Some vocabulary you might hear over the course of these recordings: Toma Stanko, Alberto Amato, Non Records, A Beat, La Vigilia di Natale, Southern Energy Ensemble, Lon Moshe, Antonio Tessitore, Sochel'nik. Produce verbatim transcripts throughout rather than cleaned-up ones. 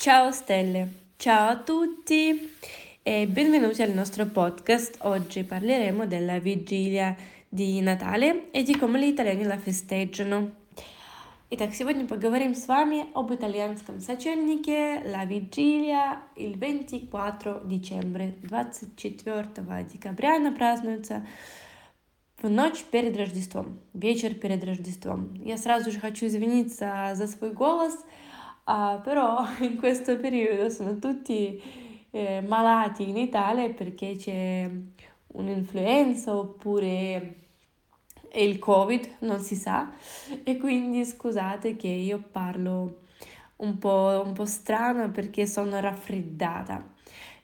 Ciao stelle, ciao a tutti e benvenuti al nostro podcast. Oggi parleremo della vigilia di Natale и di come gli italiani la festeggiano. Итак, сегодня поговорим с вами об итальянском сочельнике, la vigilia, il ventiquattro dicembre, двадцать четвёртого декабря она празднуется в ночь перед Рождеством, вечер перед Рождеством. Я сразу же хочу извиниться за свой голос, Uh, però in questo periodo sono tutti eh, malati in Italia perché c'è un'influenza oppure il Covid, non si sa, e quindi scusate che io parlo un po', un po' strano perché sono рассреддата.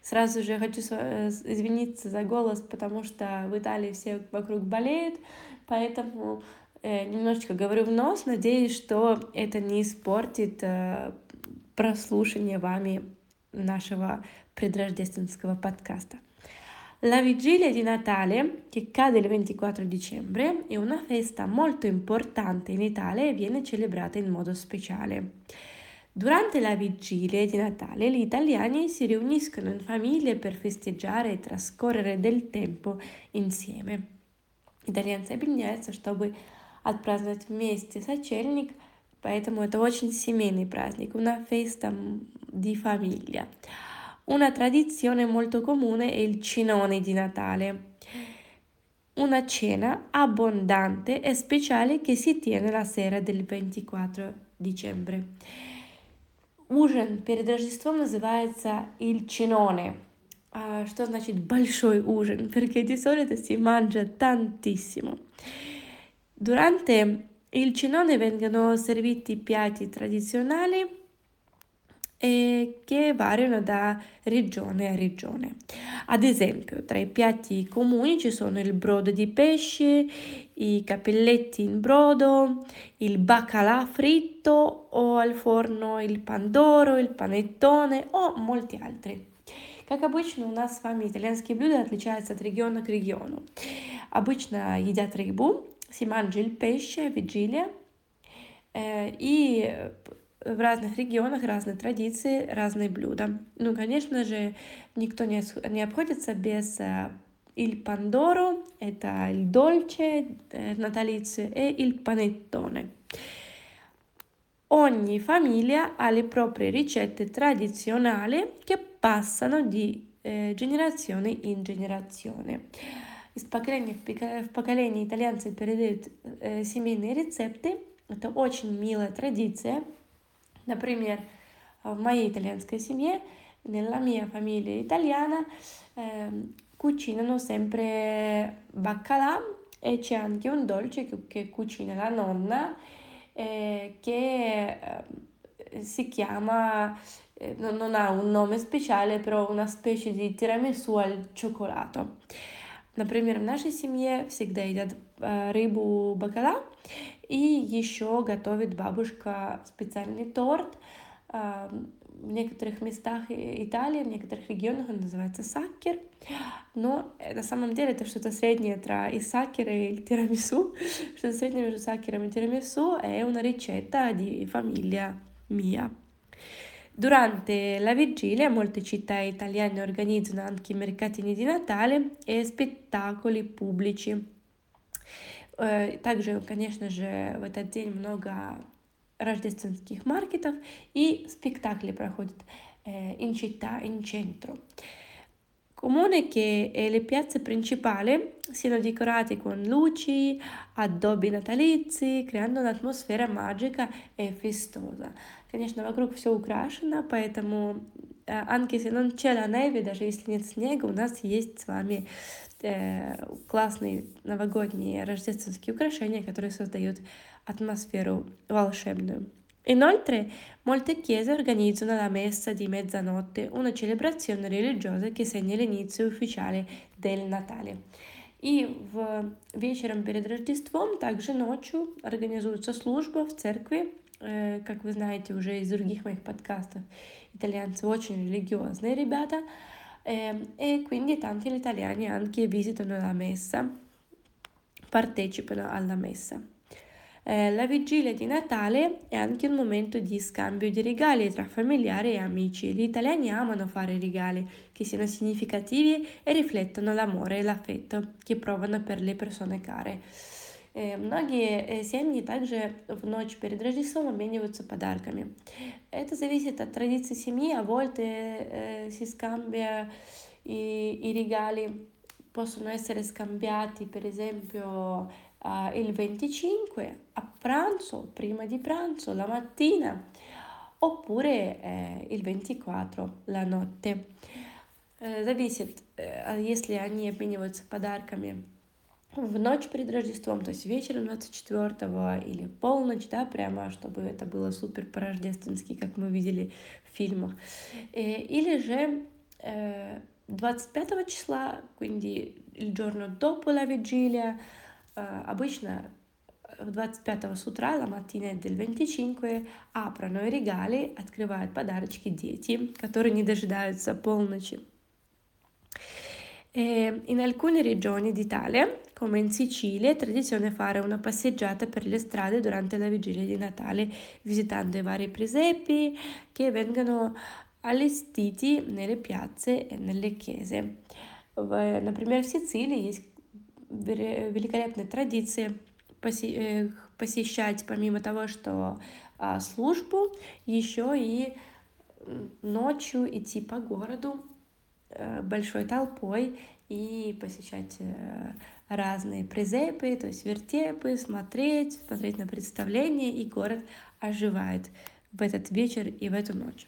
Сразу же хочу извиниться за голос, потому что в Италии все вокруг болеют, поэтому немножечко говорю в нос, надеюсь, что это не испортит прослушивание вами нашего предрождественского подкаста. La vigilia di Natale, che cade il ventiquattro dicembre, è una festa molto importante in Italia e viene celebrata in modo speciale. Durante la vigilia di Natale gli italiani si riuniscono in famiglia per festeggiare e trascorrere del tempo insieme. Итальянцы объединяются, чтобы отпраздновать вместе сочельник, поэтому это очень семейный праздник, una festa di famiglia. Una tradizione molto comune è il cenone di Natale, una cena abbondante e speciale che si tiene la sera del ventiquattro dicembre. Ужин перед Рождеством называется il cenone. Uh, что значит большой ужин? Perché di solito si mangia tantissimo. Durante il cenone vengono serviti piatti tradizionali eh, che variano da regione a regione. Ad esempio, tra i piatti comuni ci sono il brodo di pesce, i capelletti in brodo, il baccalà fritto o al forno il pandoro, il panettone o molti altri. Как обычно, у нас с вами итальянские блюда отличаются от региона к региону. Обычно едят рыбу, si mangia il pesce, vigilia, и в разных регионах разные традиции, разные блюда. Ну, конечно же, никто не, не обходится без il pandoro, это il dolce natalizio, e il panettone. Ogni famiglia ha le proprie ricette tradizionali che passano di eh, generazione in generazione. Из поколения в поколение итальянцы передают э, семейные рецепты. Это очень милая традиция. Например, в моей итальянской семье, nella mia famiglia italiana, э, cucinano sempre baccalà e c'è anche un dolce che, che cucina la nonna, Eh, che eh, si chiama, eh, non, non ha un nome speciale, però una specie di tiramisù al cioccolato. Например, в нашей семье всегда едят э, рыбу бакала, и еще готовит бабушка специальный торт. Э, в некоторых местах Италии, в некоторых регионах он называется саккер, но на самом деле это что-то среднее tra и саккер и тирамису, что-то среднее между саккером и тирамису, è una ricetta di famiglia mia. Durante la vigilia molte città italiane organizzano anche mercatini di Natale e spettacoli pubblici. Также, конечно же, в этот день много рождественских маркетов и спектакли проходят eh, in città, in centro. Comune che le piazze principali siano decorate con luci, addobbi natalizi, creando un'atmosfera magica e festosa. Конечно, вокруг все украшено, поэтому anche se non c'è la neve, даже если нет снега, у нас есть с вами э, классные новогодние рождественские украшения, которые создают атмосферу волшебную. Inoltre, molte chiese organizzano la messa di mezzanotte, una celebrazione religiosa che segna l'inizio ufficiale del Natale. И в вечером перед Рождеством, также ночью, организуется служба в церкви. Как вы знаете уже из других моих подкастов, итальянцы очень религиозные ребята, e quindi tanti italiani anche visitano la messa, partecipano alla messa. Eh, la vigilia di Natale è anche un momento di scambio di regali tra familiari e amici. Gli italiani amano fare regali che siano significativi e riflettono l'amore e l'affetto che provano per le persone care. Многие семьи также в ночь перед Рождеством обмениваются подарками. Это зависит от традиции семьи, а volte si scambia i, i regali, possono essere scambiati per esempio uh, il venticinque a pranzo, prima di pranzo, la mattina, oppure eh, il ventiquattro la notte. Eh, зависит, eh, если они обмениваются подарками в ночь перед Рождеством, то есть вечером двадцать четвёртого или полночь, да, прямо, чтобы это было супер по-рождественски, как мы видели в фильмах. Или же двадцать пятого числа, quindi il giorno dopo la vigilia, обычно двадцать пятого с утра, la mattina del venticinque, aprono i regali, открывают подарочки дети, которые не дожидаются полночи. E in alcune regioni d'Italia, come in Sicilia, è tradizione fare una passeggiata per le strade durante la vigilia di Natale, visitando i vari presepi che vengono allestiti nelle piazze e nelle chiese. Например, в Сицилии есть великолепная традиция посещать, помимо того, что службу, еще и ночью идти по городу большой толпой и посещать разные пресепы, то есть вертепы, смотреть, смотреть на представления, и город оживает в этот вечер и в эту ночь.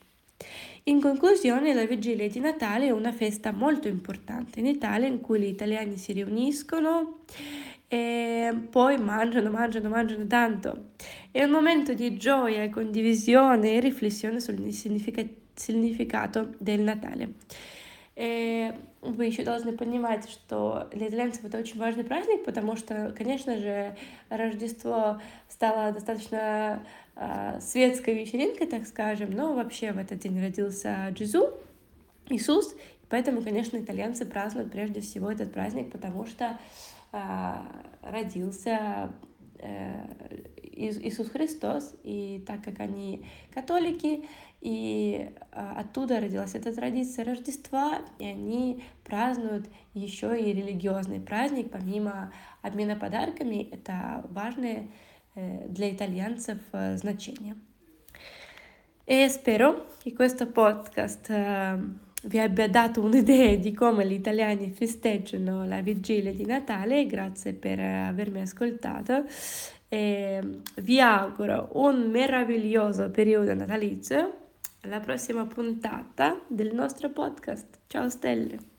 In conclusione, la vigilia di Natale è una festa molto importante in Italia, in cui gli italiani si riuniscono e poi mangiano, mangiano, mangiano tanto. È un momento di gioia, condivisione e riflessione sul significato del Natale. И вы еще должны понимать, что для итальянцев это очень важный праздник, потому что, конечно же, Рождество стало достаточно э, светской вечеринкой, так скажем, но вообще в этот день родился Джизу, Иисус, поэтому, конечно, итальянцы празднуют прежде всего этот праздник, потому что э, родился э, Иисус Христос, и так как они католики, и оттуда родилась эта традиция Рождества, и они празднуют еще и религиозный праздник, помимо обмена подарками, это важное для итальянцев значение. E spero che questo podcast vi abbia dato un'idea di come gli italiani festeggiano la vigilia di Natale. Grazie per avermi ascoltato. E vi auguro un meraviglioso periodo natalizio. Alla prossima puntata del nostro podcast. Ciao stelle!